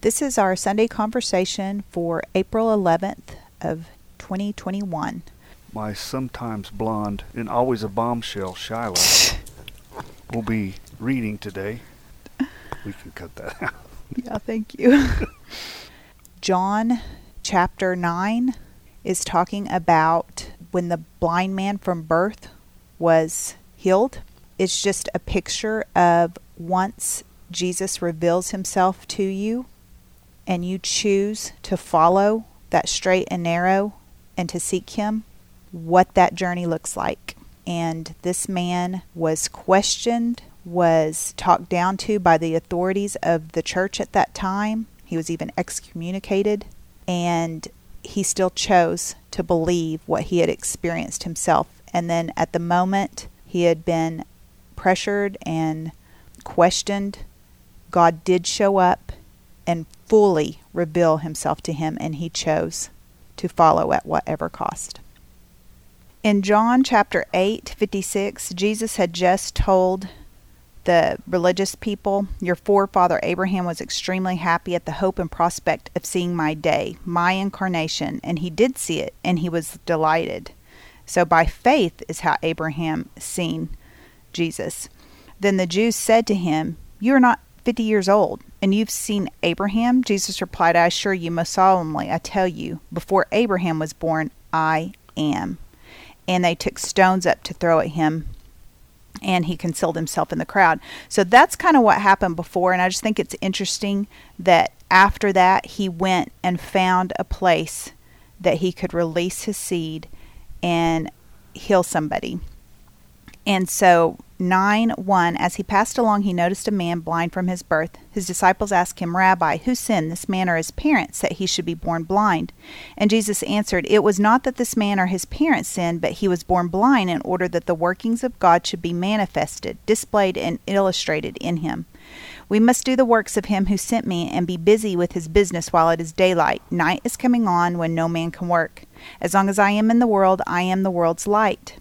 This is our Sunday conversation for April 11th of 2021. My sometimes blonde and always a bombshell Shiloh will be reading today. We can cut that out. Yeah, thank you. John chapter 9 is talking about when the blind man from birth was healed. It's just a picture of once Jesus reveals himself to you, and you choose to follow that straight and narrow and to seek him, what that journey looks like. And this man was questioned, was talked down to by the authorities of the church at that time. He was even excommunicated, and he still chose to believe what he had experienced himself. And then at the moment he had been pressured and questioned, God did show up and fully reveal himself to him, and he chose to follow at whatever cost. In John chapter 8:56, Jesus had just told the religious people, "Your forefather Abraham was extremely happy at the hope and prospect of seeing my day, my incarnation, and he did see it, and he was delighted." So by faith is how Abraham seen Jesus. Then the Jews said to him, "You are not 50 years old, and you've seen Abraham?" Jesus replied, "I assure you, most solemnly, I tell you, before Abraham was born, I am." And they took stones up to throw at him, and he concealed himself in the crowd. So that's kind of what happened before, and I just think it's interesting that after that, he went and found a place that he could release his seed and heal somebody. And so 9:1, as he passed along, he noticed a man blind from his birth. His disciples asked him, "Rabbi, who sinned, this man or his parents, that he should be born blind?" And Jesus answered, "It was not that this man or his parents sinned, but he was born blind in order that the workings of God should be manifested, displayed, and illustrated in him. We must do the works of him who sent me and be busy with his business while it is daylight. Night is coming on when no man can work. As long as I am in the world, I am the world's light."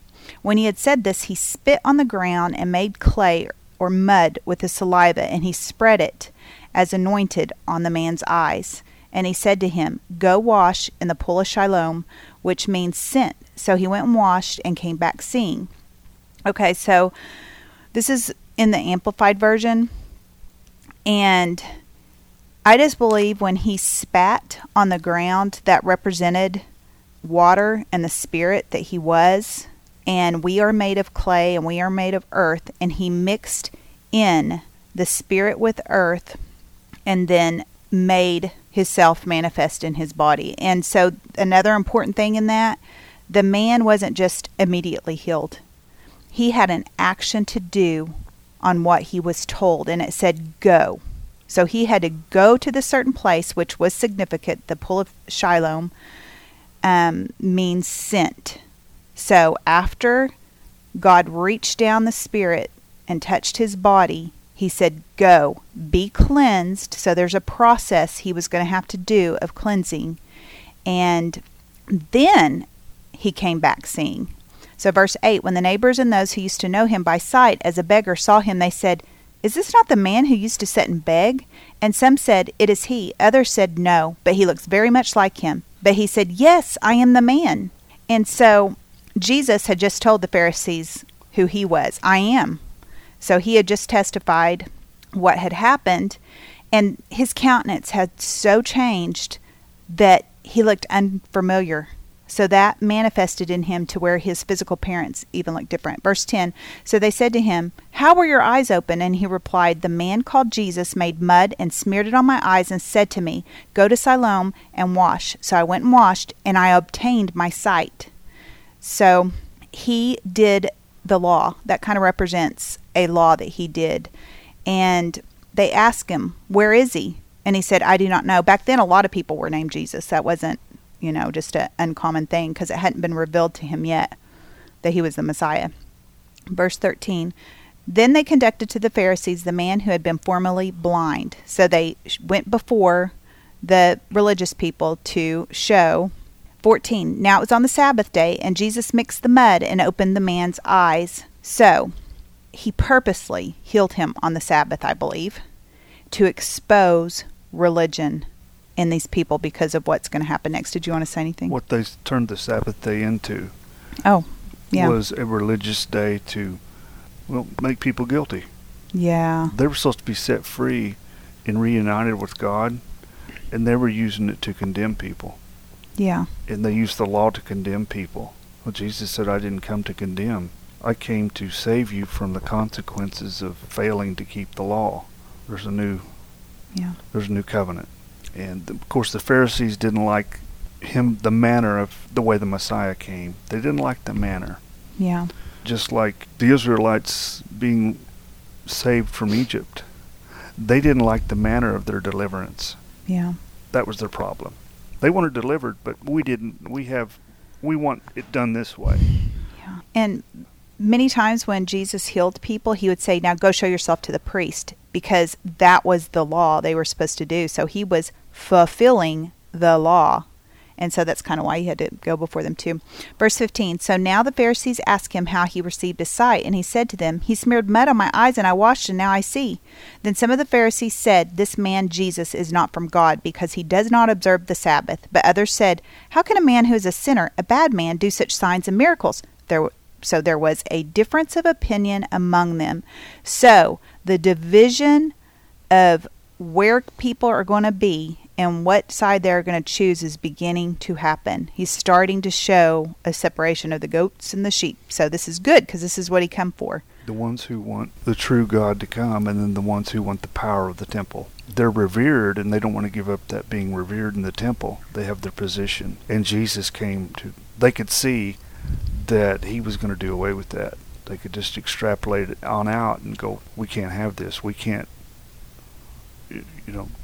When he had said this, he spit on the ground and made clay or mud with his saliva, and he spread it as anointed on the man's eyes. And he said to him, "Go wash in the pool of Siloam," which means sent. So he went and washed and came back seeing. Okay, so this is in the Amplified Version. And I just believe when he spat on the ground, that represented water and the spirit that he was. And we are made of clay and we are made of earth. And he mixed in the spirit with earth and then made himself manifest in his body. And so another important thing in that, the man wasn't just immediately healed. He had an action to do on what he was told. And it said, go. So he had to go to the certain place, which was significant. The pool of Siloam means sent. So after God reached down the spirit and touched his body, he said, "Go, be cleansed." So there's a process he was going to have to do of cleansing. And then he came back seeing. So verse 8, when the neighbors and those who used to know him by sight as a beggar saw him, they said, "Is this not the man who used to sit and beg?" And some said, "It is he." Others said, "No, but he looks very much like him." But he said, "Yes, I am the man." And so Jesus had just told the Pharisees who he was. "I am." So he had just testified what had happened, and his countenance had so changed that he looked unfamiliar. So that manifested in him to where his physical parents even looked different. Verse 10, so they said to him, "How were your eyes open?" And he replied, "The man called Jesus made mud and smeared it on my eyes and said to me, 'Go to Siloam and wash.' So I went and washed, and I obtained my sight." So he did the law. That kind of represents a law that he did. And they asked him, "Where is he?" And he said, "I do not know." Back then, a lot of people were named Jesus. That wasn't, just an uncommon thing, because it hadn't been revealed to him yet that he was the Messiah. Verse 13, then they conducted to the Pharisees the man who had been formerly blind. So they went before the religious people to show. 14, now it was on the Sabbath day, and Jesus mixed the mud and opened the man's eyes. So he purposely healed him on the Sabbath, I believe, to expose religion in these people because of what's going to happen next. Did you want to say anything? What they turned the Sabbath day into was a religious day to make people guilty. Yeah. They were supposed to be set free and reunited with God, and they were using it to condemn people. Yeah. And they used the law to condemn people. Well, Jesus said, I didn't come to condemn. I came to save you from the consequences of failing to keep the law. There's a new covenant. And, of course, the Pharisees didn't like him, the manner of the way the Messiah came. They didn't like the manner. Yeah. Just like the Israelites being saved from Egypt. They didn't like the manner of their deliverance. Yeah. That was their problem. They wanted delivered, but we didn't. We want it done this way. Yeah. And many times when Jesus healed people, he would say, now go show yourself to the priest, because that was the law they were supposed to do. So he was fulfilling the law. And so that's kind of why he had to go before them too. Verse 15, so now the Pharisees asked him how he received his sight. And he said to them, he smeared mud on my eyes and I washed and now I see. Then some of the Pharisees said, this man Jesus is not from God because he does not observe the Sabbath. But others said, how can a man who is a sinner, a bad man, do such signs and miracles? So there was a difference of opinion among them. So the division of where people are going to be and what side they're going to choose is beginning to happen. He's starting to show a separation of the goats and the sheep. So this is good because this is what he came for. The ones who want the true God to come, and then the ones who want the power of the temple. They're revered and they don't want to give up that being revered in the temple. They have their position. And Jesus came to, they could see that he was going to do away with that. They could just extrapolate it on out and go, we can't have this. We can't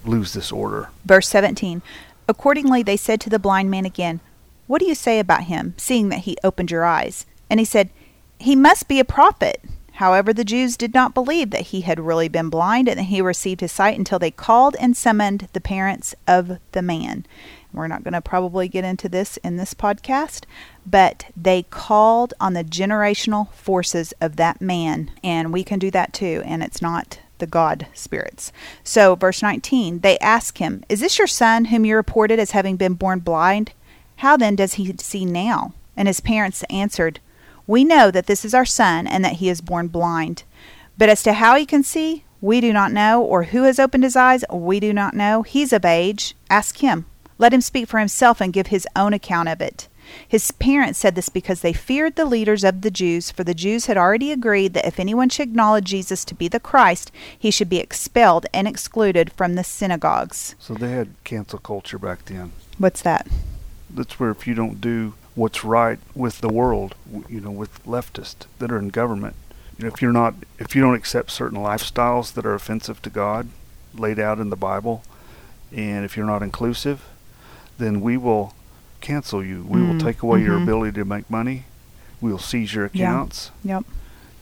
lose this order. Verse 17, accordingly they said to the blind man again, what do you say about him, seeing that he opened your eyes? And he said, he must be a prophet. However, the Jews did not believe that he had really been blind and that he received his sight until they called and summoned the parents of the man. We're not going to probably get into this in this podcast, but they called on the generational forces of that man, and we can do that too, and it's not the God spirits. So verse 19, they ask him, is this your son whom you reported as having been born blind? How then does he see now? And his parents answered, we know that this is our son and that he is born blind. But as to how he can see, we do not know, or who has opened his eyes, we do not know. He's of age. Ask him. Let him speak for himself and give his own account of it. His parents said this because they feared the leaders of the Jews, for the Jews had already agreed that if anyone should acknowledge Jesus to be the Christ, he should be expelled and excluded from the synagogues. So they had cancel culture back then. What's that? That's where if you don't do what's right with the world, with leftists that are in government, if you don't accept certain lifestyles that are offensive to God, laid out in the Bible, and if you're not inclusive, then we will cancel you. We will take away your ability to make money. We will seize your accounts. Yeah. Yep.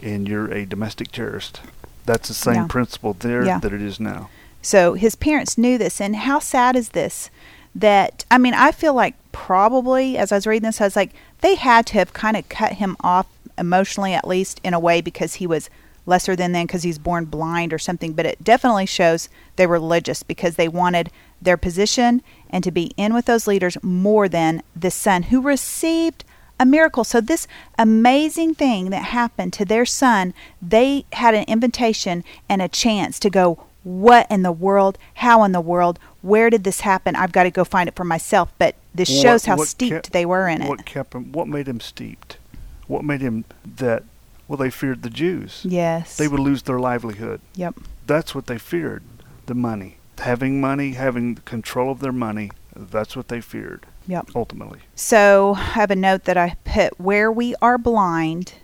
And you're a domestic terrorist. That's the same principle there that it is now. So his parents knew this, and how sad is this? That, I mean, I feel like probably, as I was reading this, I was like, they had to have kind of cut him off emotionally, at least in a way, because he was lesser than them because he's born blind or something. But it definitely shows they were religious because they wanted their position and to be in with those leaders more than the son who received a miracle. So this amazing thing that happened to their son, they had an invitation and a chance to go, what in the world? How in the world? Where did this happen? I've got to go find it for myself. But this shows how steeped they were in it. What made him steeped? What made him that? Well, they feared the Jews. Yes. They would lose their livelihood. Yep. That's what they feared, the money. Having money, having control of their money, that's what they feared, ultimately. So I have a note that I put, where we are blind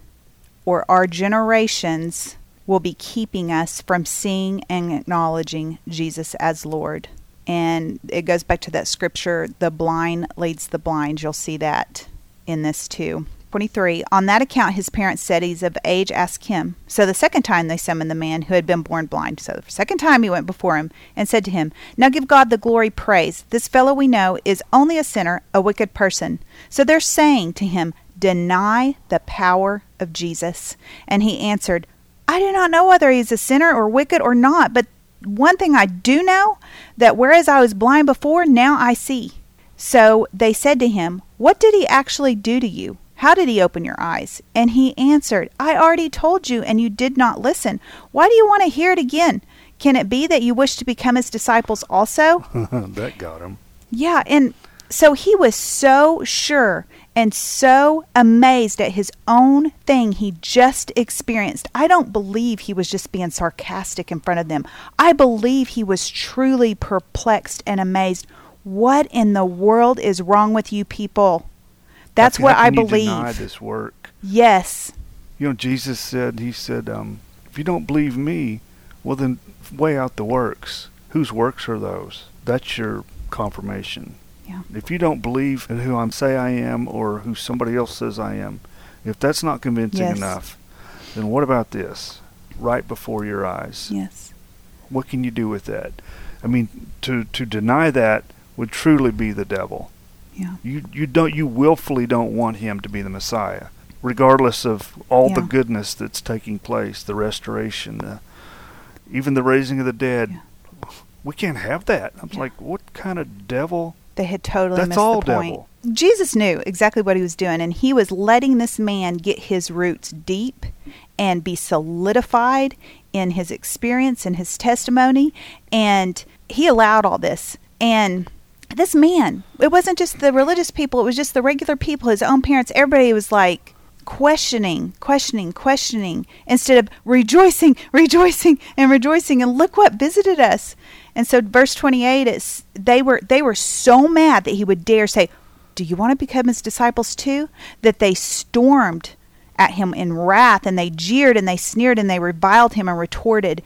or our generations will be keeping us from seeing and acknowledging Jesus as Lord. And it goes back to that scripture, the blind leads the blind. You'll see that in this too. 23, on that account his parents said he's of age, ask him. So the second time they summoned the man who had been born blind. So the second time he went before him and said to him, now give God the glory, praise. This fellow we know is only a sinner, a wicked person. So they're saying to him, deny the power of Jesus. And he answered, I do not know whether he is a sinner or wicked or not, but one thing I do know, that whereas I was blind before, now I see. So they said to him, what did he actually do to you? How did he open your eyes? And he answered, I already told you, and you did not listen. Why do you want to hear it again? Can it be that you wish to become his disciples also? That got him. Yeah, and so he was so sure and so amazed at his own thing he just experienced. I don't believe he was just being sarcastic in front of them. I believe he was truly perplexed and amazed. What in the world is wrong with you people? That's what I believe. You deny this work. Yes. You know, Jesus said, he said, if you don't believe me, well, then weigh out the works. Whose works are those? That's your confirmation. Yeah. If you don't believe in who I say I am or who somebody else says I am, if that's not convincing enough, then what about this? Right before your eyes. Yes. What can you do with that? I mean, to deny that would truly be the devil. Yeah. You willfully don't want him to be the Messiah, regardless of all the goodness that's taking place, the restoration, even the raising of the dead. Yeah. We can't have that. I'm like, what kind of devil? They had totally missed the point. That's all devil. Jesus knew exactly what he was doing, and he was letting this man get his roots deep and be solidified in his experience and his testimony, and he allowed all this. And this man, it wasn't just the religious people, it was just the regular people, his own parents, everybody was like questioning instead of rejoicing and rejoicing, and look what visited us. And so verse 28, it's, they were so mad that he would dare say, do you want to become his disciples too? That they stormed at him in wrath, and they jeered and they sneered and they reviled him and retorted,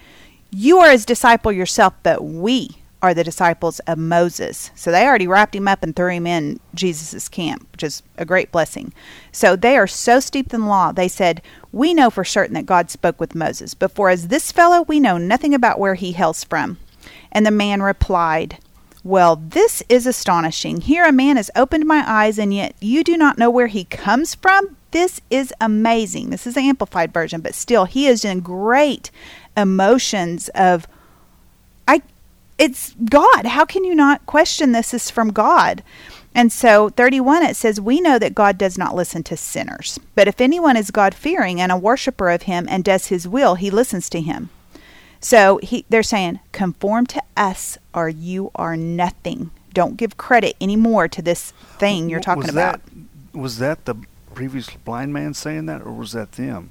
you are his disciple yourself, but we are the disciples of Moses. So they already wrapped him up and threw him in Jesus's camp, which is a great blessing. So they are so steeped in law. They said, we know for certain that God spoke with Moses, but for as this fellow, we know nothing about where he hails from. And the man replied, well, this is astonishing. Here a man has opened my eyes, and yet you do not know where he comes from? This is amazing. This is the amplified version, but still, he is in great emotions of, it's God. How can you not question this is from God? And so 31, it says, we know that God does not listen to sinners, but if anyone is God-fearing and a worshiper of him and does his will, he listens to him. So they're saying, conform to us or you are nothing. Don't give credit anymore to this thing you're talking about. Was that the previous blind man saying that, or was that them?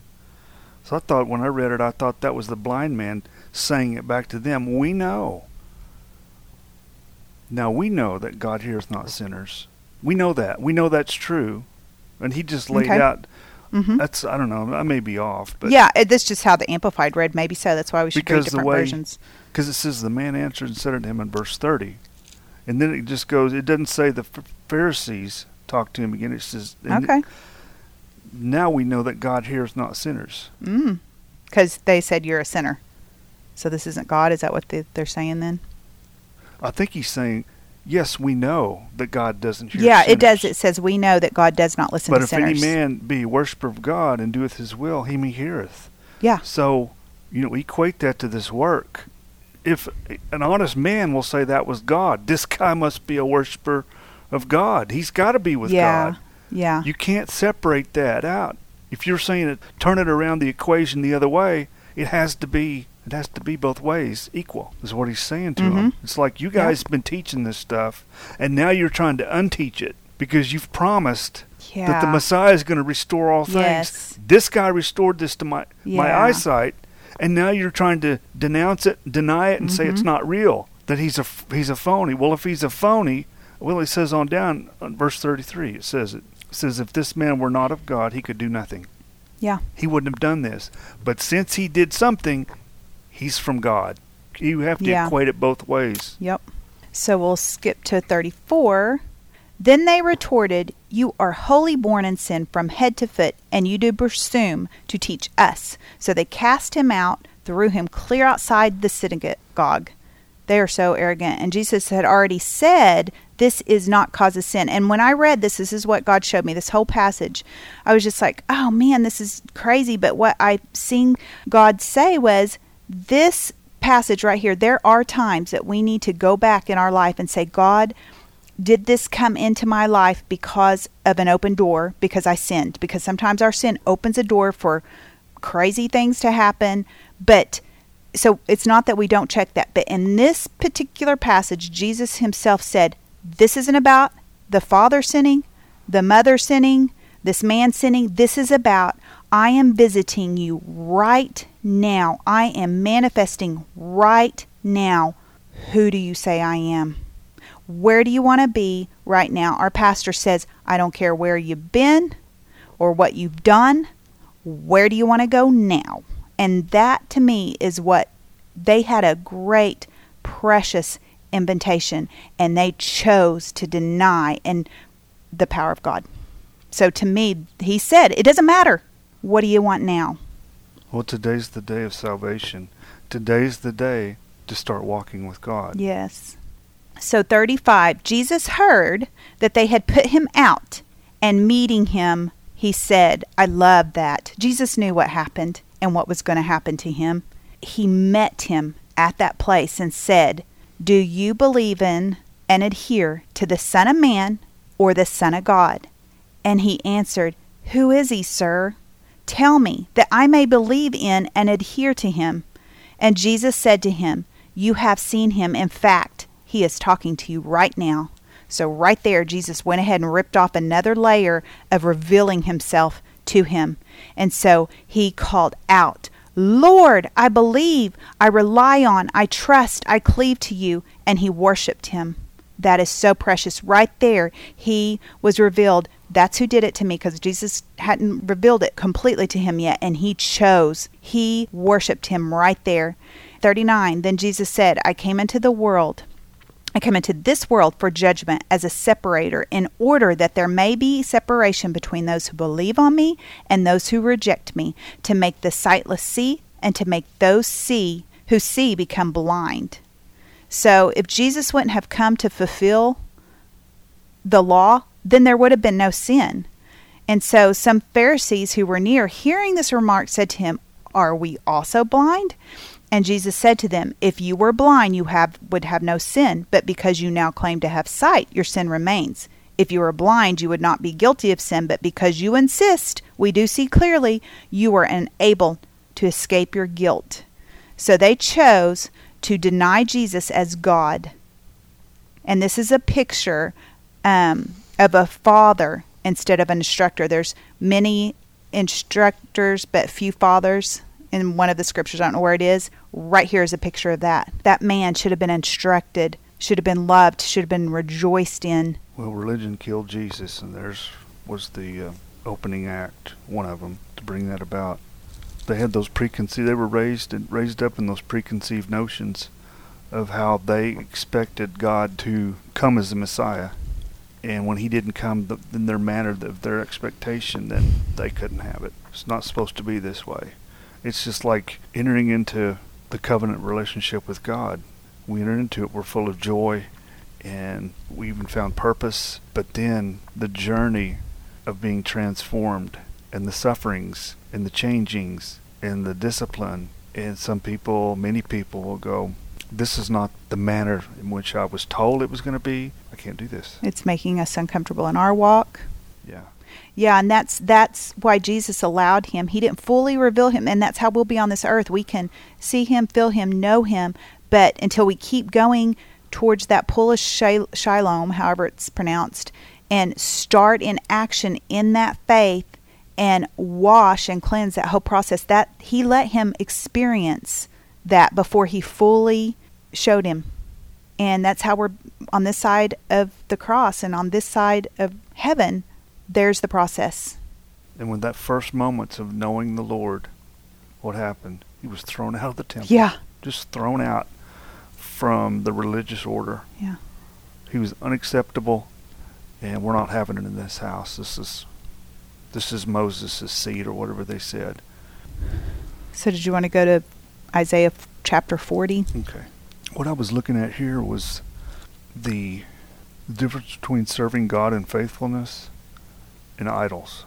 So I thought when I read it, I thought that was the blind man saying it back to them. We know. Now, we know that God heareth not sinners. We know that. We know that's true. And he just laid out, that's, I don't know, I may be off. But yeah, that's just how the Amplified read, maybe so. That's why we should read different versions. Because it says, the man answered and said unto him in verse 30. And then it just goes, it doesn't say the Pharisees talked to him again. It says, now we know that God heareth not sinners. Because they said, you're a sinner. So this isn't God? Is that what they're saying then? I think he's saying, yes, we know that God doesn't hear sinners. Yeah, it does. It says, we know that God does not listen to sinners. But if any man be a worshiper of God and doeth his will, him he heareth. Yeah. So, you know, equate that to this work. If an honest man will say that was God, this guy must be a worshiper of God. He's got to be with God. Yeah. You can't separate that out. If you're saying it, turn it around the equation the other way, it has to be both ways equal, is what he's saying to him. It's like, you guys have been teaching this stuff, and now you're trying to unteach it because you've promised that the Messiah is going to restore all things. Yes. This guy restored this to my eyesight, and now you're trying to denounce it, deny it, and say it's not real, that he's a phony. Well, if he's a phony, it says on down, on verse 33, it says, if this man were not of God, he could do nothing. Yeah. He wouldn't have done this. But since he did something, he's from God. You have to equate it both ways. Yep. So we'll skip to 34. Then they retorted, you are wholly born in sin from head to foot, and you do presume to teach us. So they cast him out, threw him clear outside the synagogue. They are so arrogant. And Jesus had already said, this is not cause of sin. And when I read this, this is what God showed me, this whole passage. I was just like, oh man, this is crazy. But what I seen God say was, this passage right here, there are times that we need to go back in our life and say, God, did this come into my life because of an open door, because I sinned? Because sometimes our sin opens a door for crazy things to happen. But so it's not that we don't check that. But in this particular passage, Jesus himself said, this isn't about the father sinning, the mother sinning, this man sinning. This is about, I am visiting you right now. I am manifesting right now. Who do you say I am? Where do you want to be right now? Our pastor says, I don't care where you've been or what you've done. Where do you want to go now? And that to me is what they had, a great, precious invitation, and they chose to deny and the power of God. So to me, he said, it doesn't matter. What do you want now? Well, today's the day of salvation. Today's the day to start walking with God. Yes. So 35, Jesus heard that they had put him out, and meeting him, he said, I love that. Jesus knew what happened and what was going to happen to him. He met him at that place and said, do you believe in and adhere to the Son of Man or the Son of God? And he answered, who is he, sir? Tell me that I may believe in and adhere to him. And Jesus said to him, you have seen him. In fact, he is talking to you right now. So right there, Jesus went ahead and ripped off another layer of revealing himself to him. And so he called out, Lord, I believe, I rely on, I trust, I cleave to you. And he worshiped him. That is so precious. Right there, he was revealed. That's who did it to me, because Jesus hadn't revealed it completely to him yet. And he chose. He worshiped him right there. 39, then Jesus said, I came into this world for judgment, as a separator, in order that there may be separation between those who believe on me and those who reject me, to make the sightless see, and to make those see who see become blind. So if Jesus wouldn't have come to fulfill the law, then there would have been no sin. And so some Pharisees who were near, hearing this remark, said to him, are we also blind? And Jesus said to them, if you were blind, you would have no sin, but because you now claim to have sight, your sin remains. If you were blind, you would not be guilty of sin, but because you insist, we do see clearly, you are unable to escape your guilt. So they chose to deny Jesus as God. And this is a picture of a father instead of an instructor. There's many instructors, but few fathers. In one of the scriptures, I don't know where it is, right here is a picture of that. That man should have been instructed, should have been loved, should have been rejoiced in. Well, religion killed Jesus, and theirs was the opening act, one of them, to bring that about. They had those preconceived, they were raised up in those preconceived notions of how they expected God to come as the Messiah. And when he didn't come in their manner of their expectation, then they couldn't have it. It's not supposed to be this way. It's just like entering into the covenant relationship with God. We enter into it, we're full of joy, and we even found purpose. But then the journey of being transformed, and the sufferings, and the changings, and the discipline. And many people will go, this is not the manner in which I was told it was going to be. I can't do this. It's making us uncomfortable in our walk. Yeah. Yeah, and that's why Jesus allowed him. He didn't fully reveal him, and that's how we'll be on this earth. We can see him, feel him, know him, but until we keep going towards that pull of Siloam, however it's pronounced, and start in action in that faith and wash and cleanse that whole process, that he let him experience that before he fully showed him. And that's how we're on this side of the cross and on this side of heaven. There's the process. And when that first moments of knowing the Lord, what happened? He was thrown out of the temple. Yeah. Just thrown out from the religious order. Yeah. He was unacceptable, and we're not having it in this house. This is Moses' seed, or whatever they said. So did you want to go to Isaiah chapter 40? Okay. What I was looking at here was the difference between serving God and faithfulness. And idols.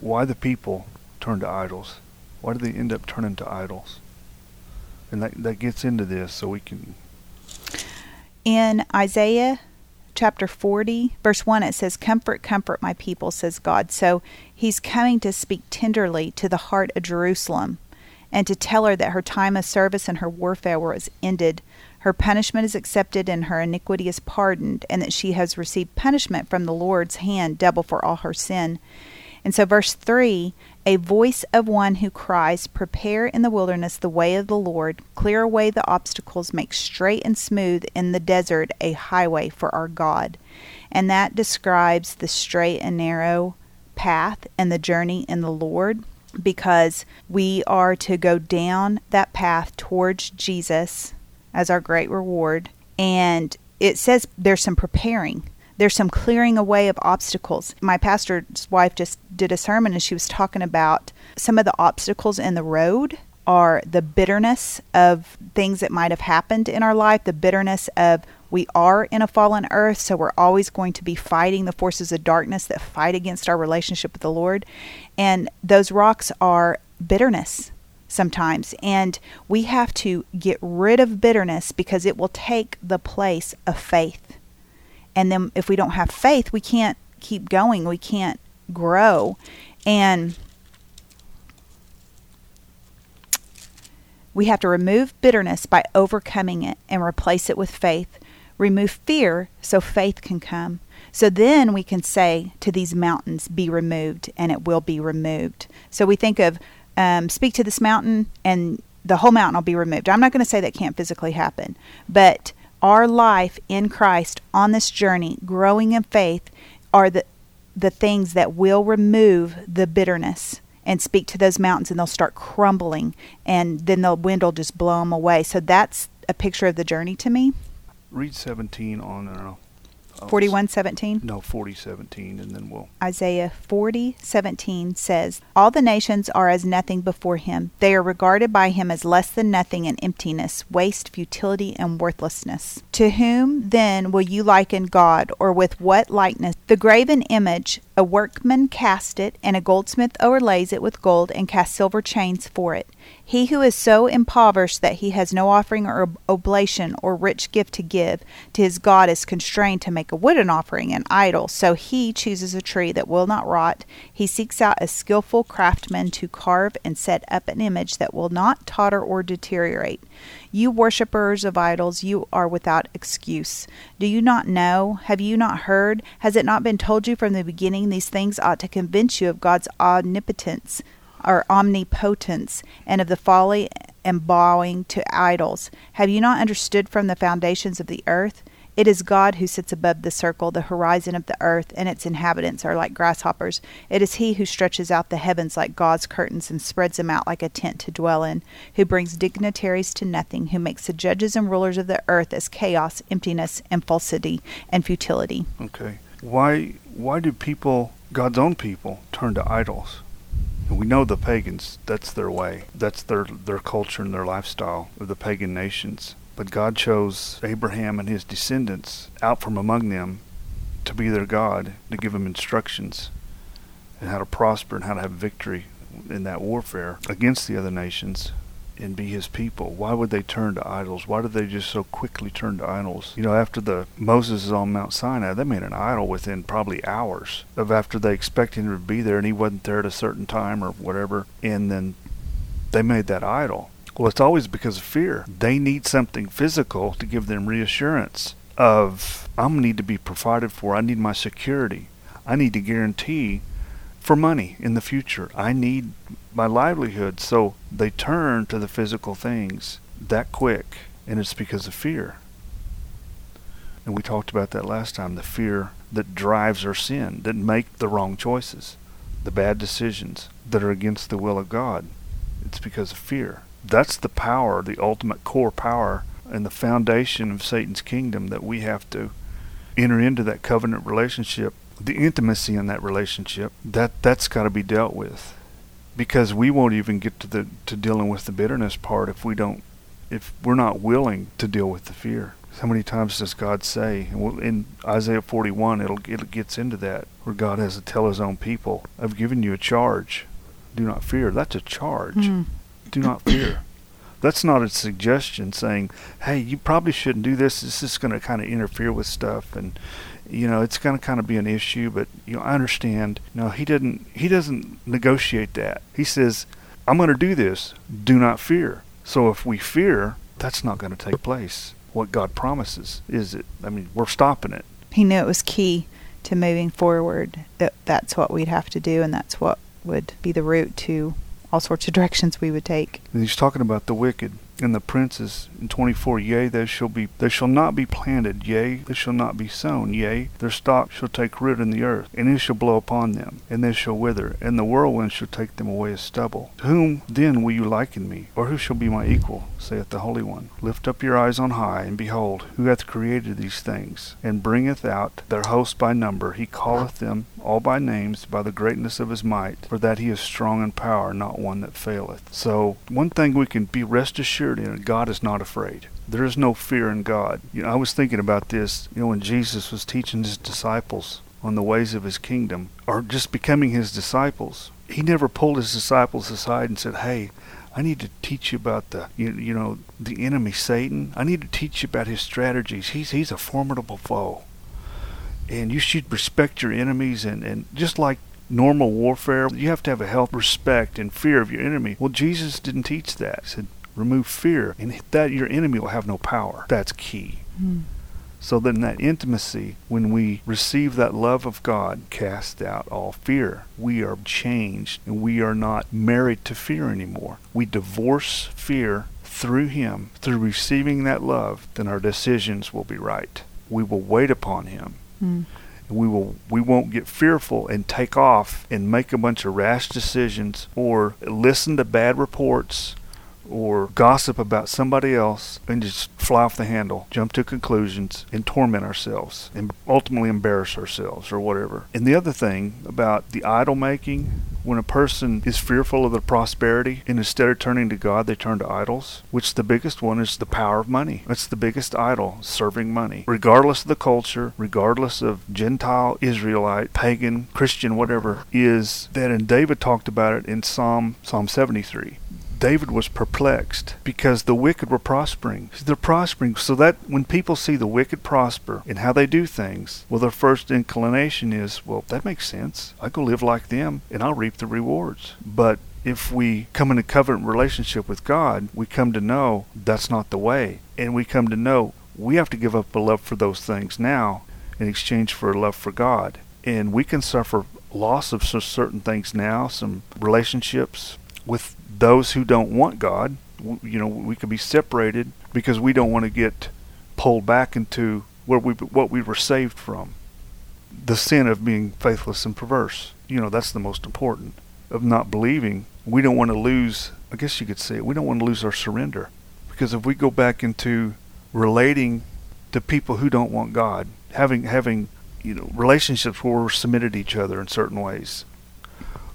Why the people turn to idols? Why do they end up turning to idols? And that gets into this, so we can... In Isaiah chapter 40, verse 1, it says, "Comfort, comfort my people," says God. So he's coming to speak tenderly to the heart of Jerusalem and to tell her that her time of service and her warfare was ended. Her punishment is accepted and her iniquity is pardoned, and that she has received punishment from the Lord's hand, double for all her sin. And so verse 3, "A voice of one who cries, 'Prepare in the wilderness the way of the Lord, clear away the obstacles, make straight and smooth in the desert a highway for our God.'" And that describes the straight and narrow path and the journey in the Lord, because we are to go down that path towards Jesus as our great reward. And it says there's some preparing. There's some clearing away of obstacles. My pastor's wife just did a sermon, and she was talking about some of the obstacles in the road are the bitterness of things that might have happened in our life, the bitterness of we are in a fallen earth, so we're always going to be fighting the forces of darkness that fight against our relationship with the Lord. And those rocks are bitterness sometimes. And we have to get rid of bitterness because it will take the place of faith. And then if we don't have faith, we can't keep going. We can't grow. And we have to remove bitterness by overcoming it and replace it with faith. Remove fear so faith can come. So then we can say to these mountains, "Be removed," and it will be removed. So we think of speak to this mountain and the whole mountain will be removed. I'm not going to say that can't physically happen, but our life in Christ on this journey, growing in faith, are the things that will remove the bitterness and speak to those mountains, and they'll start crumbling, and then the wind will just blow them away. So that's a picture of the journey to me. Read 17 on 41:17? No, 40:17, and then we'll... Isaiah 40:17 says, "All the nations are as nothing before him. They are regarded by him as less than nothing in emptiness, waste, futility, and worthlessness. To whom then will you liken God, or with what likeness? The graven image, a workman cast it, and a goldsmith overlays it with gold, and casts silver chains for it. He who is so impoverished that he has no offering or oblation or rich gift to give to his God is constrained to make a wooden offering, an idol. So he chooses a tree that will not rot. He seeks out a skillful craftsman to carve and set up an image that will not totter or deteriorate. You worshippers of idols, you are without excuse. Do you not know? Have you not heard? Has it not been told you from the beginning? These things ought to convince you of God's omnipotence or omnipotence, and of the folly and bowing to idols. Have you not understood from the foundations of the earth? It is God who sits above the circle, the horizon of the earth, and its inhabitants are like grasshoppers. It is he who stretches out the heavens like gauze curtains and spreads them out like a tent to dwell in, who brings dignitaries to nothing, who makes the judges and rulers of the earth as chaos, emptiness, and falsity, and futility." Okay. Why do people, God's own people, turn to idols? We know the pagans, that's their way. That's their culture and their lifestyle of the pagan nations. But God chose Abraham and his descendants out from among them to be their God, to give them instructions and how to prosper and how to have victory in that warfare against the other nations and be his people. Why would they turn to idols? Why did they just so quickly turn to idols? You know, after the Moses is on Mount Sinai, they made an idol within probably hours of after they expected him to be there, and he wasn't there at a certain time or whatever, and then they made that idol. Well, it's always because of fear. They need something physical to give them reassurance of, I'm going to need to be provided for. I need my security. I need to guarantee for money in the future. I need my livelihood. So they turn to the physical things that quick, and it's because of fear. And we talked about that last time, the fear that drives our sin, that make the wrong choices, the bad decisions that are against the will of God. It's because of fear. That's the power, the ultimate core power and the foundation of Satan's kingdom, that we have to enter into that covenant relationship. The intimacy in that relationship, that's got to be dealt with, because we won't even get to dealing with the bitterness part if we're not willing to deal with the fear. How many times does God say, in Isaiah 41, it gets into that, where God has to tell his own people, "I've given you a charge, do not fear." That's a charge. Mm. Do not fear. That's not a suggestion saying, hey, you probably shouldn't do this. This is going to kind of interfere with stuff, and you know, it's going to kind of be an issue. But you know, I understand. No, he doesn't negotiate that. He says, I'm going to do this. Do not fear. So if we fear, that's not going to take place. What God promises, is it? I mean, we're stopping it. He knew it was key to moving forward. That's what we'd have to do, and that's what would be the route to all sorts of directions we would take. And he's talking about the wicked and the princes in 24. Yea, they shall not be planted. Yea, they shall not be sown. Yea, their stock shall take root in the earth, and it shall blow upon them, and they shall wither, and the whirlwind shall take them away as stubble. To whom then will you liken me? Or who shall be my equal? Saith the Holy One. Lift up your eyes on high, and behold, who hath created these things, and bringeth out their host by number. He calleth them all by names, by the greatness of his might, for that he is strong in power, not one that faileth. So, one thing we can be rest assured in, God is not afraid. There is no fear in God. You know, I was thinking about this, you know, when Jesus was teaching his disciples on the ways of his kingdom, or just becoming his disciples. He never pulled his disciples aside and said, hey, I need to teach you about the enemy Satan. I need to teach you about his strategies. He's a formidable foe. And you should respect your enemies, and just like normal warfare, you have to have a healthy respect and fear of your enemy. Well, Jesus didn't teach that. He said, remove fear, and that your enemy will have no power. That's key. Mm. So then that intimacy, when we receive that love of God, cast out all fear. We are changed, and we are not married to fear anymore. We divorce fear through him. Through receiving that love, then our decisions will be right. We will wait upon him. Mm. We won't get fearful and take off and make a bunch of rash decisions, or listen to bad reports, or gossip about somebody else and just fly off the handle, jump to conclusions, and torment ourselves, and ultimately embarrass ourselves or whatever. And the other thing about the idol making, when a person is fearful of their prosperity, and instead of turning to God, they turn to idols, which the biggest one is the power of money. That's the biggest idol, serving money. Regardless of the culture, regardless of Gentile, Israelite, pagan, Christian, whatever, is that, and David talked about it in Psalm 73. David was perplexed because the wicked were prospering. They're prospering. So that when people see the wicked prosper and how they do things, well, their first inclination is, well, that makes sense. I go live like them, and I'll reap the rewards. But if we come in a covenant relationship with God, we come to know that's not the way. And we come to know we have to give up a love for those things now in exchange for a love for God. And we can suffer loss of certain things now, some relationships with those who don't want God. You know, we could be separated because we don't want to get pulled back into where what we were saved from. The sin of being faithless and perverse. You know, that's the most important. Of not believing. We don't want to lose, I guess you could say it, we don't want to lose our surrender. Because if we go back into relating to people who don't want God, having you know, relationships where we're submitted to each other in certain ways,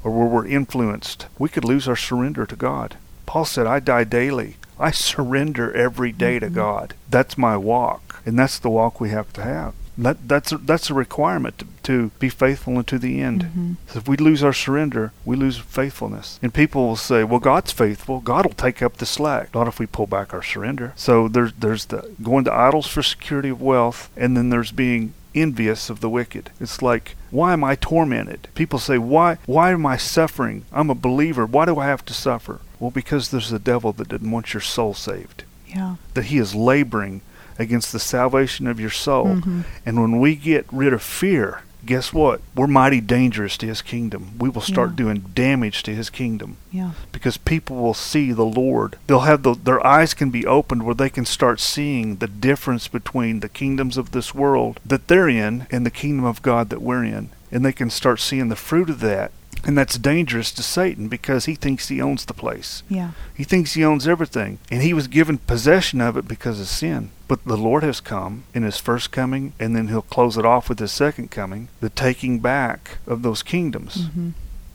or where we're influenced, we could lose our surrender to God. Paul said, I die daily. I surrender every day to God. That's my walk, and that's the walk we have to have. That's a requirement to be faithful unto the end. Mm-hmm. So if we lose our surrender, we lose faithfulness. And people will say, well, God's faithful. God will take up the slack. Not if we pull back our surrender. So there's the going to idols for security of wealth, and then there's being envious of the wicked. It's like, why am I tormented? People say, why am I suffering? I'm a believer. Why do I have to suffer? Well, because there's the devil that didn't want your soul saved. Yeah. That he is laboring against the salvation of your soul. Mm-hmm. And when we get rid of fear, guess what? We're mighty dangerous to his kingdom. We will start doing damage to his kingdom. Yeah. Because people will see the Lord. They'll have their eyes can be opened where they can start seeing the difference between the kingdoms of this world that they're in and the kingdom of God that we're in. And they can start seeing the fruit of that. And that's dangerous to Satan because he thinks he owns the place. Yeah. He thinks he owns everything. And he was given possession of it because of sin. But the Lord has come in his first coming, and then he'll close it off with his second coming, the taking back of those kingdoms. Mm-hmm.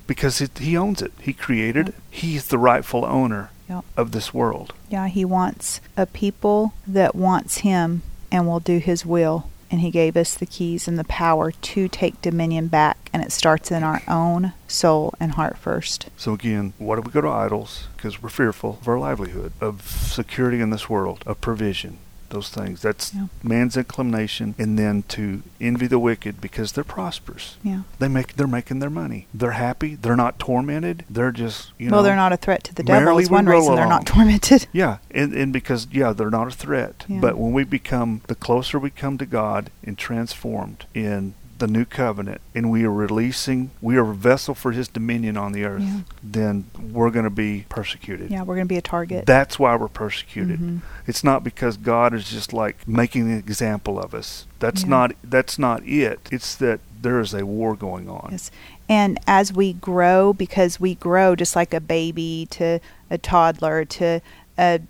Because he owns it. He created it. He's the rightful owner of this world. Yeah, he wants a people that wants him and will do his will. and he gave us the keys and the power to take dominion back, and it starts in our own soul and heart first. So again, why do we go to idols? Because we're fearful of our livelihood, of security in this world, of provision, those things. That's man's inclination. And then to envy the wicked because they're prosperous. Yeah. They're making their money. They're happy. They're not tormented. They're just, Well, they're not a threat to the devil. It's one reason they're not tormented. Yeah. And because, they're not a threat. Yeah. But when we become, the closer we come to God and transformed in the new covenant, and we are a vessel for his dominion on the earth, then we're going to be persecuted. Yeah, we're going to be a target. That's why we're persecuted. Mm-hmm. It's not because God is just like making an example of us. That's not it. It's that there is a war going on. Yes. And as we grow, because we grow just like a baby to a toddler to a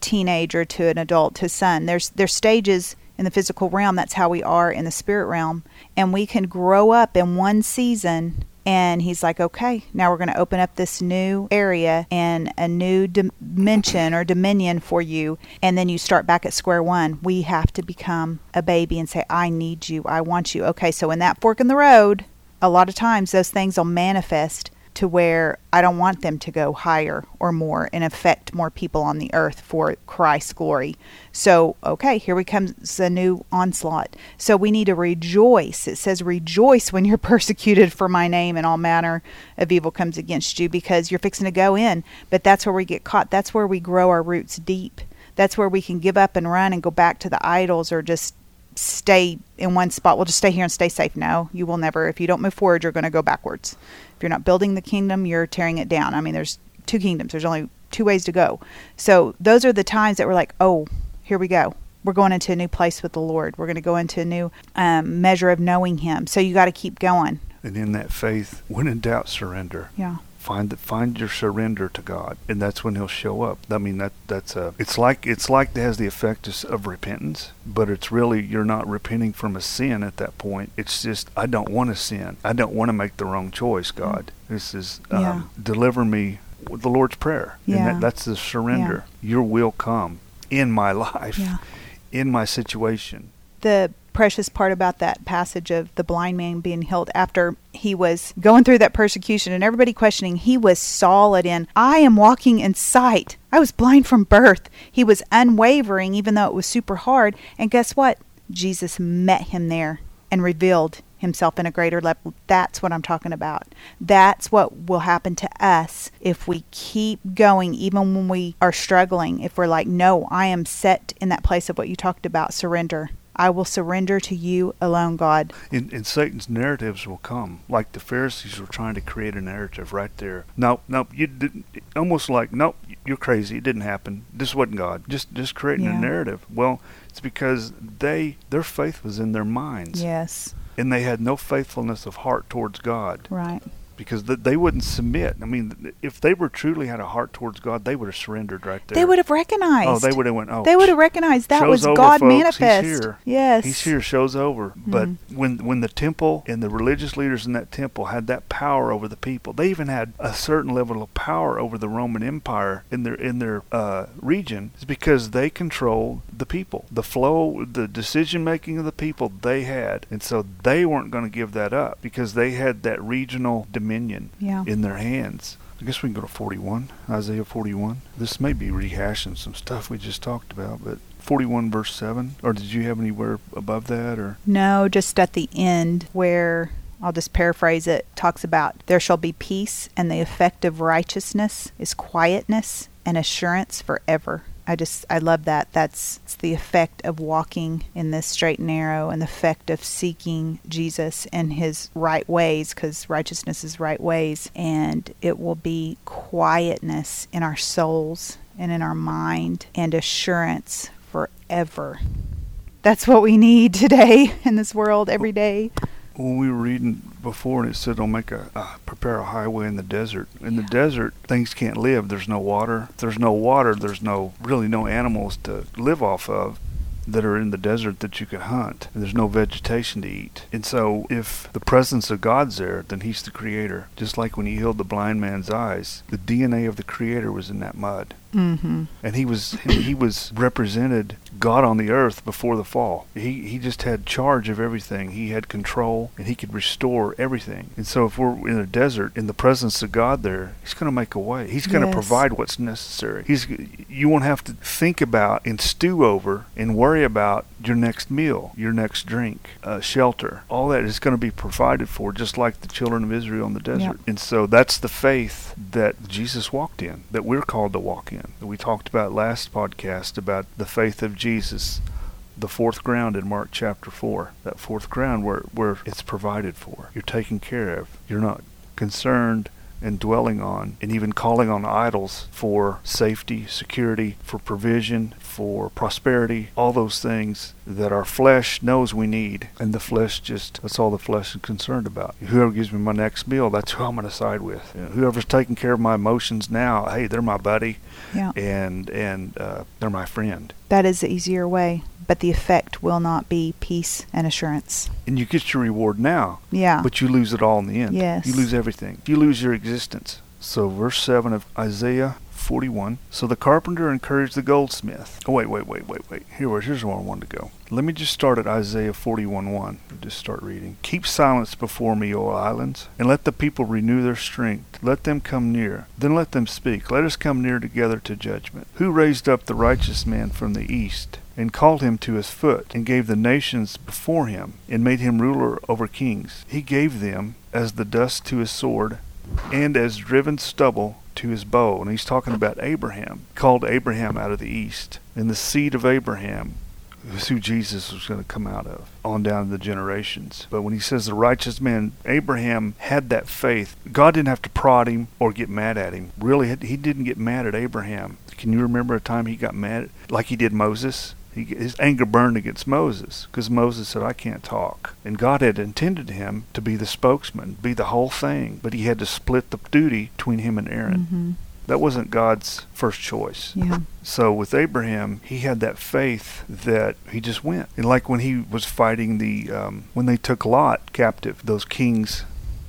teenager to an adult to son, there's stages in the physical realm. That's how we are in the spirit realm. And we can grow up in one season, and he's like, okay, now we're going to open up this new area and a new dimension or dominion for you. And then you start back at square one. We have to become a baby and say, I need you. I want you. Okay, so in that fork in the road, a lot of times those things will manifest to where I don't want them to go higher or more and affect more people on the earth for Christ's glory. So, okay, here we comes a new onslaught. So we need to rejoice. It says, rejoice when you're persecuted for my name and all manner of evil comes against you, because you're fixing to go in. But that's where we get caught. That's where we grow our roots deep. That's where we can give up and run and go back to the idols or just stay in one spot. We'll just stay here and stay safe. No, you will never. If you don't move forward, you're going to go backwards. If you're not building the kingdom, you're tearing it down. I mean, there's two kingdoms. There's only two ways to go. So those are the times that we're like, oh, here we go. We're going into a new place with the Lord. We're going to go into a new measure of knowing him. So you got to keep going. And in that faith, when in doubt, surrender. Yeah. Find your surrender to God, and that's when he'll show up. I mean, it's like it has the effect of repentance, but it's really, you're not repenting from a sin at that point. It's just, I don't want to sin. I don't want to make the wrong choice, God. This is, deliver me with the Lord's Prayer. Yeah. And that's the surrender. Yeah. Your will come in my life, in my situation. The precious part about that passage of the blind man being healed after he was going through that persecution and everybody questioning, he was solid in, I am walking in sight. I was blind from birth. He was unwavering, even though it was super hard. And guess what? Jesus met him there and revealed himself in a greater level. That's what I'm talking about. That's what will happen to us if we keep going, even when we are struggling. If we're like, no, I am set in that place of what you talked about, surrender. I will surrender to you alone, God. And Satan's narratives will come, like the Pharisees were trying to create a narrative right there. Nope, you didn't. Almost like, nope, you're crazy. It didn't happen. This wasn't God. Just creating a narrative. Well, it's because their faith was in their minds. Yes. And they had no faithfulness of heart towards God. Right. Because they wouldn't submit. I mean, if they were truly had a heart towards God, they would have surrendered right there. They would have recognized. Oh, they would have went, oh. They would have recognized that was God manifest. He's here. Yes. He's here, show's over. Mm-hmm. But when the temple and the religious leaders in that temple had that power over the people, they even had a certain level of power over the Roman Empire in their region. It's because they controlled the people. The flow, the decision-making of the people they had. And so they weren't going to give that up because they had that regional dimension in their hands. I guess we can go to Isaiah 41. This may be rehashing some stuff we just talked about, but 41 verse 7, or did you have anywhere above that? Or no, just at the end where, I'll just paraphrase it, talks about there shall be peace, and the effect of righteousness is quietness and assurance forever. I love that. It's the effect of walking in this straight and narrow, and the effect of seeking Jesus and his right ways, because righteousness is right ways. And it will be quietness in our souls and in our mind, and assurance forever. That's what we need today in this world, every day. When we were reading before, and it said, prepare a highway in the desert. In the desert, things can't live. There's no water. If there's no water, there's really no animals to live off of that are in the desert that you can hunt. And there's no vegetation to eat. And so if the presence of God's there, then he's the creator. Just like when he healed the blind man's eyes, the DNA of the creator was in that mud. Mm-hmm. And he was represented God on the earth before the fall. He just had charge of everything. He had control, and he could restore everything. And so if we're in a desert, in the presence of God there, he's going to make a way. He's going to provide what's necessary. You won't have to think about and stew over and worry about your next meal, your next drink, shelter. All that is going to be provided for, just like the children of Israel in the desert. Yep. And so that's the faith that Jesus walked in, that we're called to walk in. We talked about last podcast about the faith of Jesus, the fourth ground in Mark chapter 4, that fourth ground where it's provided for. You're taken care of. You're not concerned and dwelling on and even calling on idols for safety, security, for provision, for prosperity, all those things that our flesh knows we need. And the flesh just, that's all the flesh is concerned about. Whoever gives me my next meal, that's who I'm going to side with. Yeah. Whoever's taking care of my emotions now, hey, they're my buddy, yeah, and they're my friend. That is the easier way, but the effect will not be peace and assurance. And you get your reward now, yeah, but you lose it all in the end. Yes. You lose everything. You lose your existence. So verse 7 of Isaiah 41. So the carpenter encouraged the goldsmith. Oh, wait. Here's where I wanted to go. Let me just start at Isaiah 41:1. Just start reading. Keep silence before me, O islands, and let the people renew their strength. Let them come near. Then let them speak. Let us come near together to judgment. Who raised up the righteous man from the east, and called him to his foot, and gave the nations before him, and made him ruler over kings? He gave them as the dust to his sword, and as driven stubble to his bow. And he's talking about Abraham, called Abraham out of the east, and the seed of Abraham, is who Jesus was going to come out of, on down to the generations. But when he says the righteous man, Abraham had that faith. God didn't have to prod him or get mad at him. Really, he didn't get mad at Abraham. Can you remember a time he got mad, like he did Moses? His anger burned against Moses, because Moses said, I can't talk. And God had intended him to be the spokesman, be the whole thing, but he had to split the duty between him and Aaron. Mm-hmm. That wasn't God's first choice. Yeah. So with Abraham, he had that faith that he just went. And like when he was fighting when they took Lot captive, those kings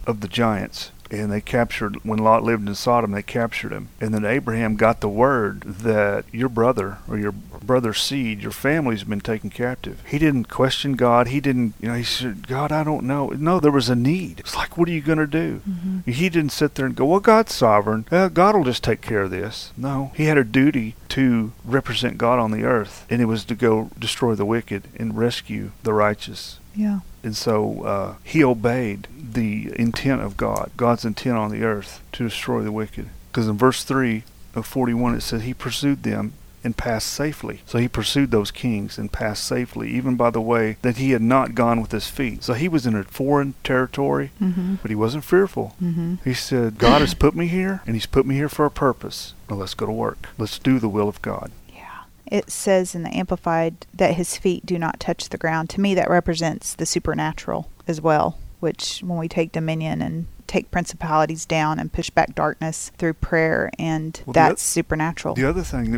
of the giants, and they captured, when Lot lived in Sodom, they captured him. And then Abraham got the word that your brother or your brother's seed, your family's been taken captive. He didn't question God. He didn't, he said, God, I don't know. No, there was a need. It's like, what are you going to do? Mm-hmm. He didn't sit there and go, well, God's sovereign. God will just take care of this. No, he had a duty to represent God on the earth, and it was to go destroy the wicked and rescue the righteous. Yeah. And so he obeyed the intent of God, God's intent on the earth to destroy the wicked. Because in verse 3 of 41 it says, he pursued them and passed safely. So he pursued those kings and passed safely, even by the way that he had not gone with his feet. So he was in a foreign territory, mm-hmm, but he wasn't fearful. Mm-hmm. He said, God has put me here, and he's put me here for a purpose. Now let's go to work. Let's do the will of God. It says in the Amplified that his feet do not touch the ground. To me, that represents the supernatural as well, which when we take dominion and take principalities down and push back darkness through prayer, and that's supernatural. The other thing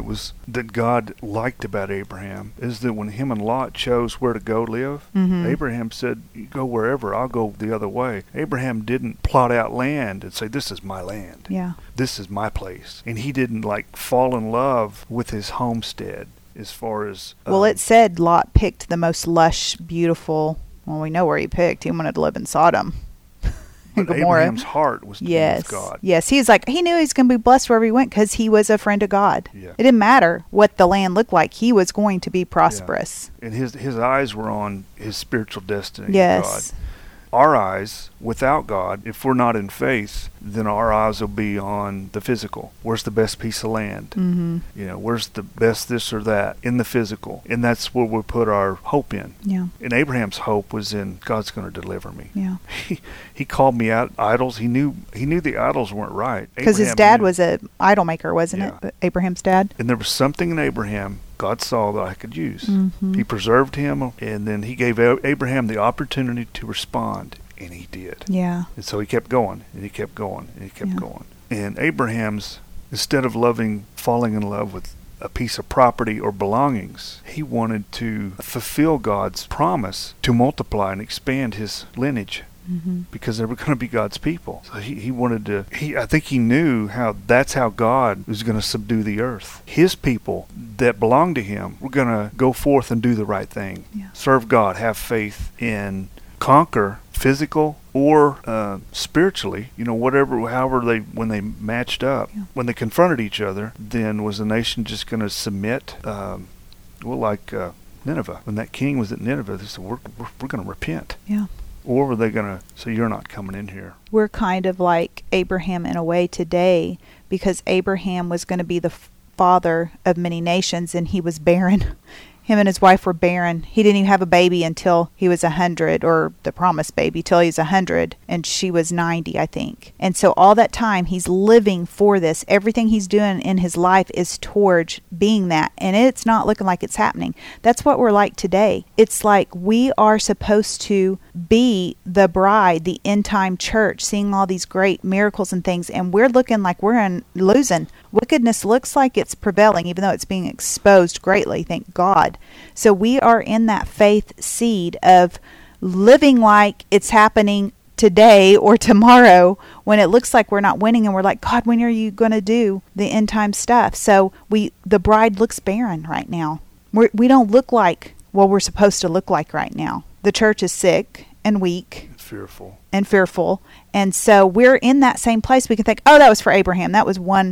that God liked about Abraham is that when him and Lot chose where to go live, mm-hmm, Abraham said, you go wherever, I'll go the other way. Abraham didn't plot out land and say, this is my land. Yeah. This is my place. And he didn't fall in love with his homestead as far as... it said Lot picked the most lush, beautiful... Well, we know where he picked. He wanted to live in Sodom. But Abraham's heart was towards God. Yes, he's he knew he's going to be blessed wherever he went because he was a friend of God. Yeah. It didn't matter what the land looked like. He was going to be prosperous. Yeah. And his eyes were on his spiritual destiny. Yes. God. Our eyes, without God, if we're not in faith, then our eyes will be on the physical. Where's the best piece of land? Mm-hmm. Where's the best this or that in the physical? And that's where we put our hope in. Yeah. And Abraham's hope was in, God's going to deliver me. Yeah. He called me out idols. He knew the idols weren't right. Because his dad was an idol maker, wasn't it? Abraham's dad. And there was something in Abraham God saw that I could use. Mm-hmm. He preserved him, and then he gave Abraham the opportunity to respond, and he did. Yeah. And so he kept going, and he kept going, and he kept going. And Abraham's, instead of falling in love with a piece of property or belongings, he wanted to fulfill God's promise to multiply and expand his lineage. mm-hmm. because they were going to be God's people. So he wanted to, I think he knew how that's how God was going to subdue the earth. His people that belonged to him were going to go forth and do the right thing. Yeah. Serve God, have faith in, conquer physical or spiritually, whatever, however they, when they matched up, yeah. when they confronted each other, then was the nation just going to submit? Like Nineveh, when that king was at Nineveh, they said, we're going to repent. Yeah. Or were they going to say, you're not coming in here? We're kind of like Abraham in a way today, because Abraham was going to be the father of many nations, and he was barren. Him and his wife were barren. He didn't even have a baby until he was 100, or the promised baby, till he was 100, and she was 90, I think. And so all that time, he's living for this. Everything he's doing in his life is towards being that, and it's not looking like it's happening. That's what we're like today. It's like we are supposed to be the bride, the end-time church, seeing all these great miracles and things, and we're looking like we're losing. Wickedness looks like it's prevailing, even though it's being exposed greatly, thank God. So we are in that faith seed of living like it's happening today or tomorrow, when it looks like we're not winning, and we're like, God, when are you going to do the end time stuff? So the bride looks barren right now. We don't look like what we're supposed to look like right now. The church is sick and weak. Fearful. And so we're in that same place. We can think, oh, that was for Abraham. That was one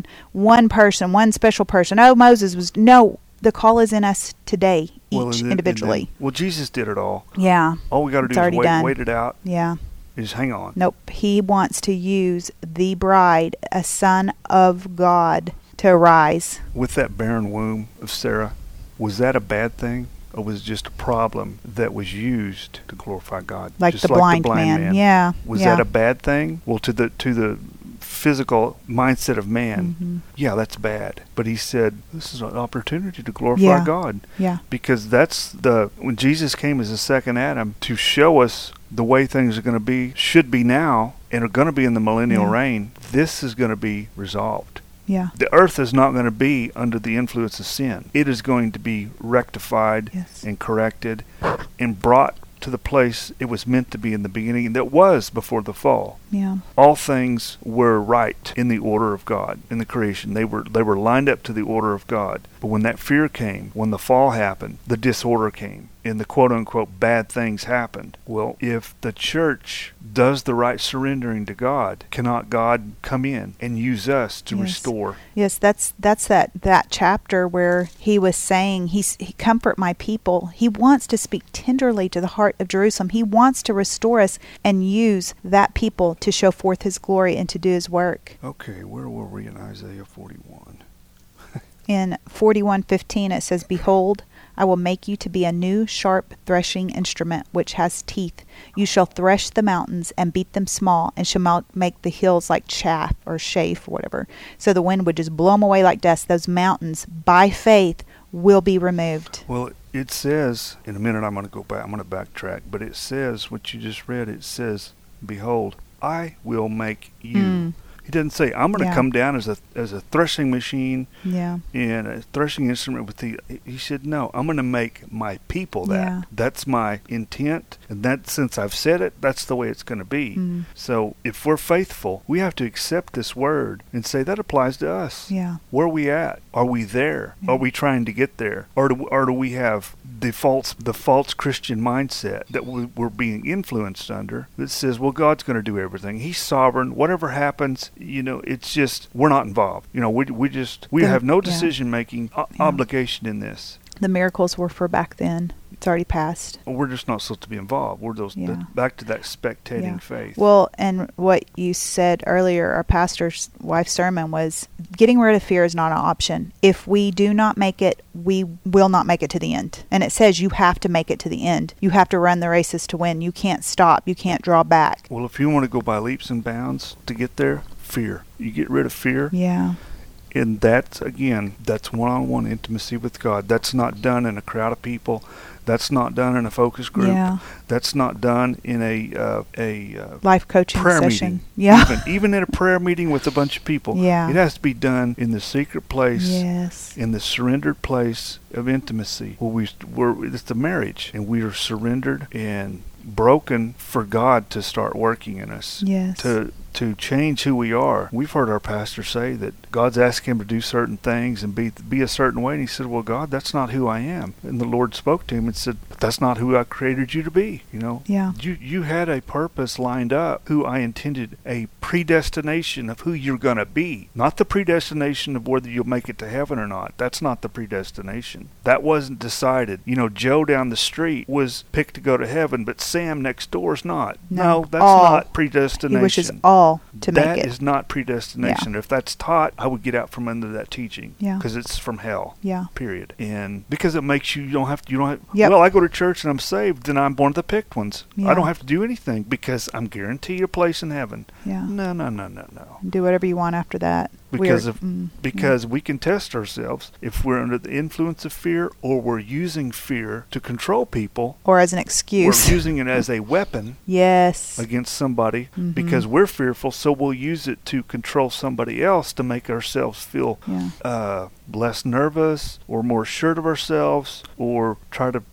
person, one special person. Oh, Moses was, no. The call is in us today, each individually. Jesus did it all. Yeah. All we got to do is wait it out. Yeah. Just hang on. Nope. He wants to use the bride, a son of God, to arise. With that barren womb of Sarah, was that a bad thing? Or was it just a problem that was used to glorify God? Like just the blind man. Yeah. Was that a bad thing? Well, to the physical mindset of man, mm-hmm. yeah, that's bad. But he said, this is an opportunity to glorify God. Yeah. Because when Jesus came as the second Adam to show us the way things are going to be, should be now, and are going to be in the millennial reign, this is going to be resolved. Yeah. The earth is not going to be under the influence of sin. It is going to be rectified and corrected and brought to the place it was meant to be in the beginning, that was before the fall. Yeah. All things were right in the order of God, in the creation. They were lined up to the order of God. But when that fear came, when the fall happened, the disorder came, and the quote-unquote bad things happened. Well, if the church does the right surrendering to God, cannot God come in and use us to restore? Yes, that's that chapter where he was saying, he comfort my people. He wants to speak tenderly to the heart of Jerusalem. He wants to restore us and use that people to show forth his glory and to do his work. Okay, where were we in Isaiah 41? In 41:15 it says, Behold, I will make you to be a new sharp threshing instrument which has teeth. You shall thresh the mountains and beat them small, and shall make the hills like chaff or chaff or whatever. So the wind would just blow them away like dust. Those mountains, by faith, will be removed. Well, it says, in a minute I'm going to go back, I'm going to backtrack, but it says what you just read, it says, Behold, I will make you. He doesn't say, I'm going to come down as a threshing machine and a threshing instrument with the. He said, no, I'm going to make my people that. Yeah. That's my intent. And that, since I've said it, that's the way it's going to be. Mm. So if we're faithful, we have to accept this word and say that applies to us. Yeah. Where are we at? Are we there? Yeah. Are we trying to get there? Or do we have the false Christian mindset that we're being influenced under that says, well, God's going to do everything. He's sovereign. Whatever happens, it's just, we're not involved. We have no decision-making obligation in this. The miracles were for back then. It's already passed. We're just not supposed to be involved. We're those back to that spectating faith. Well, and what you said earlier, our pastor's wife's sermon was, getting rid of fear is not an option. If we do not make it, we will not make it to the end. And it says you have to make it to the end. You have to run the races to win. You can't stop. You can't draw back. Well, if you want to go by leaps and bounds to get there, fear. You get rid of fear. Yeah. And that's one-on-one intimacy with God. That's not done in a crowd of people. That's not done in a focus group. Yeah. That's not done in a life coaching prayer session. Meeting. Yeah. Even in a prayer meeting with a bunch of people. Yeah. It has to be done in the secret place. Yes. In the surrendered place of intimacy. It's the marriage, and we are surrendered and broken for God to start working in us. Yes. To change who we are. We've heard our pastor say that God's asking him to do certain things and be a certain way. And he said, well, God, that's not who I am. And the Lord spoke to him and said, that's not who I created you to be. You know, yeah. You had a purpose lined up, who I intended, a predestination of who you're going to be. Not the predestination of whether you'll make it to heaven or not. That's not the predestination. That wasn't decided. You know, Joe down the street was picked to go to heaven, but Sam next door's not. No, that's not predestination. He wishes all to make it. That is not predestination. Yeah. If that's taught, I would get out from under that teaching. Yeah. Because it's from hell. Yeah. Period. And because it makes you you don't have yep. Well, I go to church and I'm saved, then I'm one of the picked ones. Yeah. I don't have to do anything because I'm guaranteed a place in heaven. Yeah. No. Do whatever you want after that. Because we can test ourselves if we're under the influence of fear, or we're using fear to control people, or as an excuse. We're using it as a weapon. Yes. Against somebody, mm-hmm. because we're fearful, so we'll use it to control somebody else to make ourselves feel less nervous or more assured of ourselves, or try to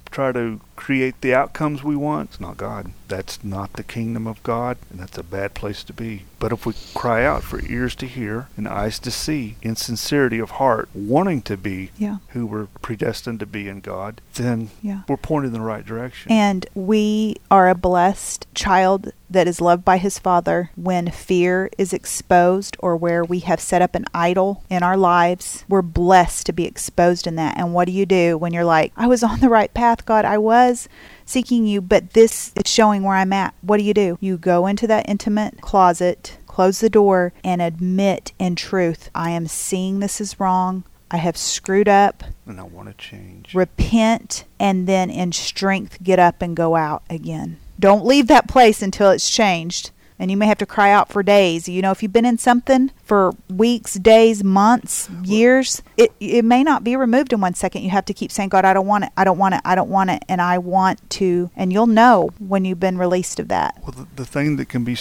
create the outcomes we want. It's not God. That's not the kingdom of God, and that's a bad place to be. But if we cry out for ears to hear and eyes to see, in sincerity of heart, wanting to be who we're predestined to be in God, then we're pointed in the right direction. And we are a blessed child that is loved by his Father when fear is exposed, or where we have set up an idol in our lives. We're blessed to be exposed in that. And what do you do when you're like, I was on the right path, God, I was seeking you, but this, it's showing where I'm at. What do? You go into that intimate closet, close the door, and admit in truth, I am seeing this is wrong. I have screwed up. And I want to change. Repent, and then in strength, get up and go out again. Don't leave that place until it's changed. And you may have to cry out for days. You know, if you've been in something for weeks, days, months, years, it may not be removed in 1 second. You have to keep saying, God, I don't want it. I don't want it. I don't want it. And I want to. And you'll know when you've been released of that. Well, the thing that can be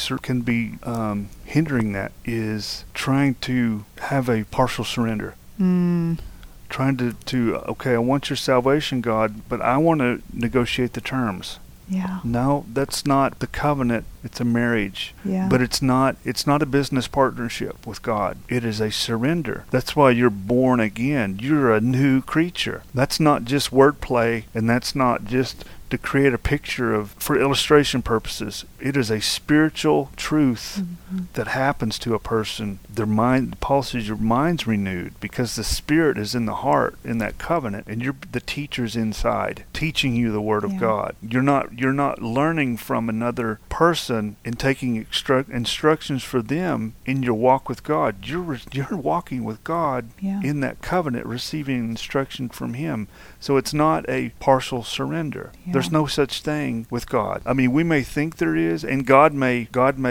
hindering that is trying to have a partial surrender. Trying to, I want your salvation, God, but I want to negotiate the terms. Yeah. No, that's not the covenant. It's a marriage. Yeah. But it's not a business partnership with God. It is a surrender. That's why you're born again. You're a new creature. That's not just wordplay, and that's not just to create a picture for illustration purposes. It is a spiritual truth that happens to a person. Their mind, Paul says, your mind's renewed because the Spirit is in the heart in that covenant, and the teacher's inside teaching you the Word of God. You're not learning from another person and taking instructions for them in your walk with God. You're walking with God in that covenant, receiving instruction from Him. So it's not a partial surrender. Yeah. There's no such thing with God. I mean, we may think there is, and God may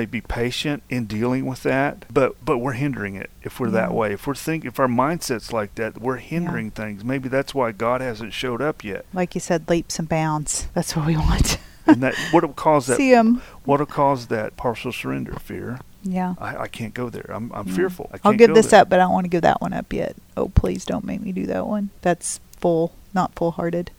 be patient in dealing with that, but we're hindering it if we're that way. If our mindset's like that, we're hindering things. Maybe that's why God hasn't showed up yet. Like you said, leaps and bounds. That's what we want. And that what'll cause that partial surrender? Fear. Yeah. I can't go there. I'm fearful. I can't I'll give this there. Up, but I don't want to give that one up yet. Oh, please don't make me do that one. That's full, not full-hearted.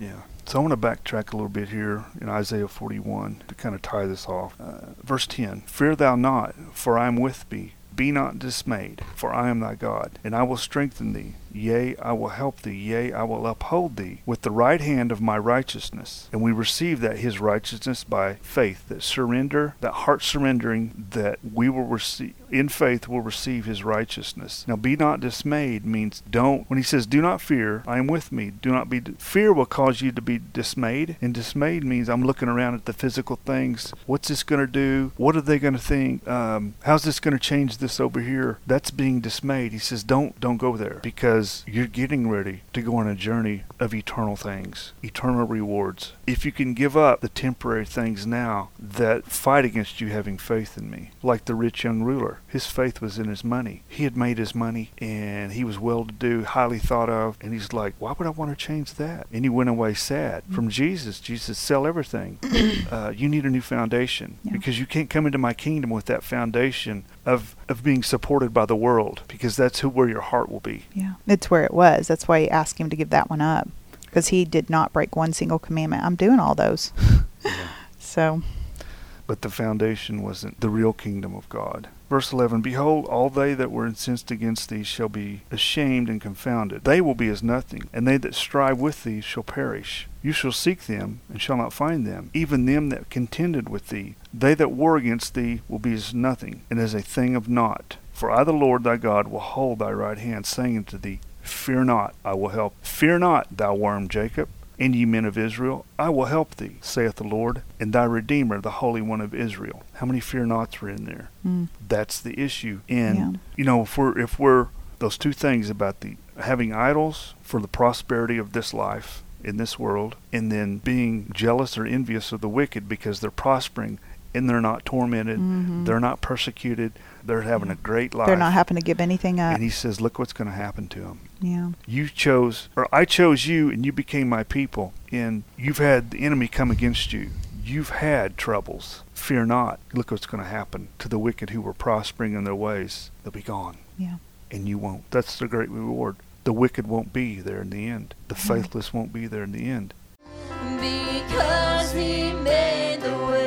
Yeah. So I want to backtrack a little bit here in Isaiah 41 to kind of tie this off. Verse 10, Fear thou not, for I am with thee. Be not dismayed, for I am thy God, and I will strengthen thee. Yea, I will help thee. Yea, I will uphold thee with the right hand of my righteousness. And we receive that his righteousness by faith, that surrender, that heart surrendering, that we will receive, in faith will receive his righteousness. Now, be not dismayed means when he says, do not fear, I am with me. Do not be, fear will cause you to be dismayed. And dismayed means I'm looking around at the physical things. What's this going to do? What are they going to think? How's this going to change this over here? That's being dismayed. He says, don't go there, because you're getting ready to go on a journey of eternal things, eternal rewards. If you can give up the temporary things now that fight against you having faith in me, like the rich young ruler, his faith was in his money. He had made his money, and he was well-to-do, highly thought of, and he's like, why would I want to change that? And he went away sad from Jesus. Jesus, sell everything. You need a new foundation because you can't come into my kingdom with that foundation of being supported by the world, because that's where your heart will be. Yeah, it's where it was. That's why he asked him to give that one up, because he did not break one single commandment. I'm doing all those. So. But the foundation wasn't the real kingdom of God. Verse 11, behold, all they that were incensed against thee shall be ashamed and confounded. They will be as nothing, and they that strive with thee shall perish. You shall seek them, and shall not find them, even them that contended with thee. They that war against thee will be as nothing, and as a thing of naught. For I, the Lord thy God, will hold thy right hand, saying unto thee, fear not, I will help. Fear not, thou worm Jacob, and ye men of Israel, I will help thee, saith the Lord, and thy Redeemer, the Holy One of Israel. How many fear nots are in there? Mm. That's the issue. And, you know, if we're those two things about the having idols for the prosperity of this life in this world, and then being jealous or envious of the wicked because they're prospering and they're not tormented, mm-hmm. they're not persecuted, they're having a great life. They're not having to give anything up. And he says, look what's going to happen to them. Yeah. You chose, or I chose you, and you became my people, and you've had the enemy come against you. You've had troubles. Fear not. Look what's going to happen to the wicked who were prospering in their ways. They'll be gone. Yeah. And you won't. That's the great reward. The wicked won't be there in the end. The faithless won't be there in the end. Because he made the way.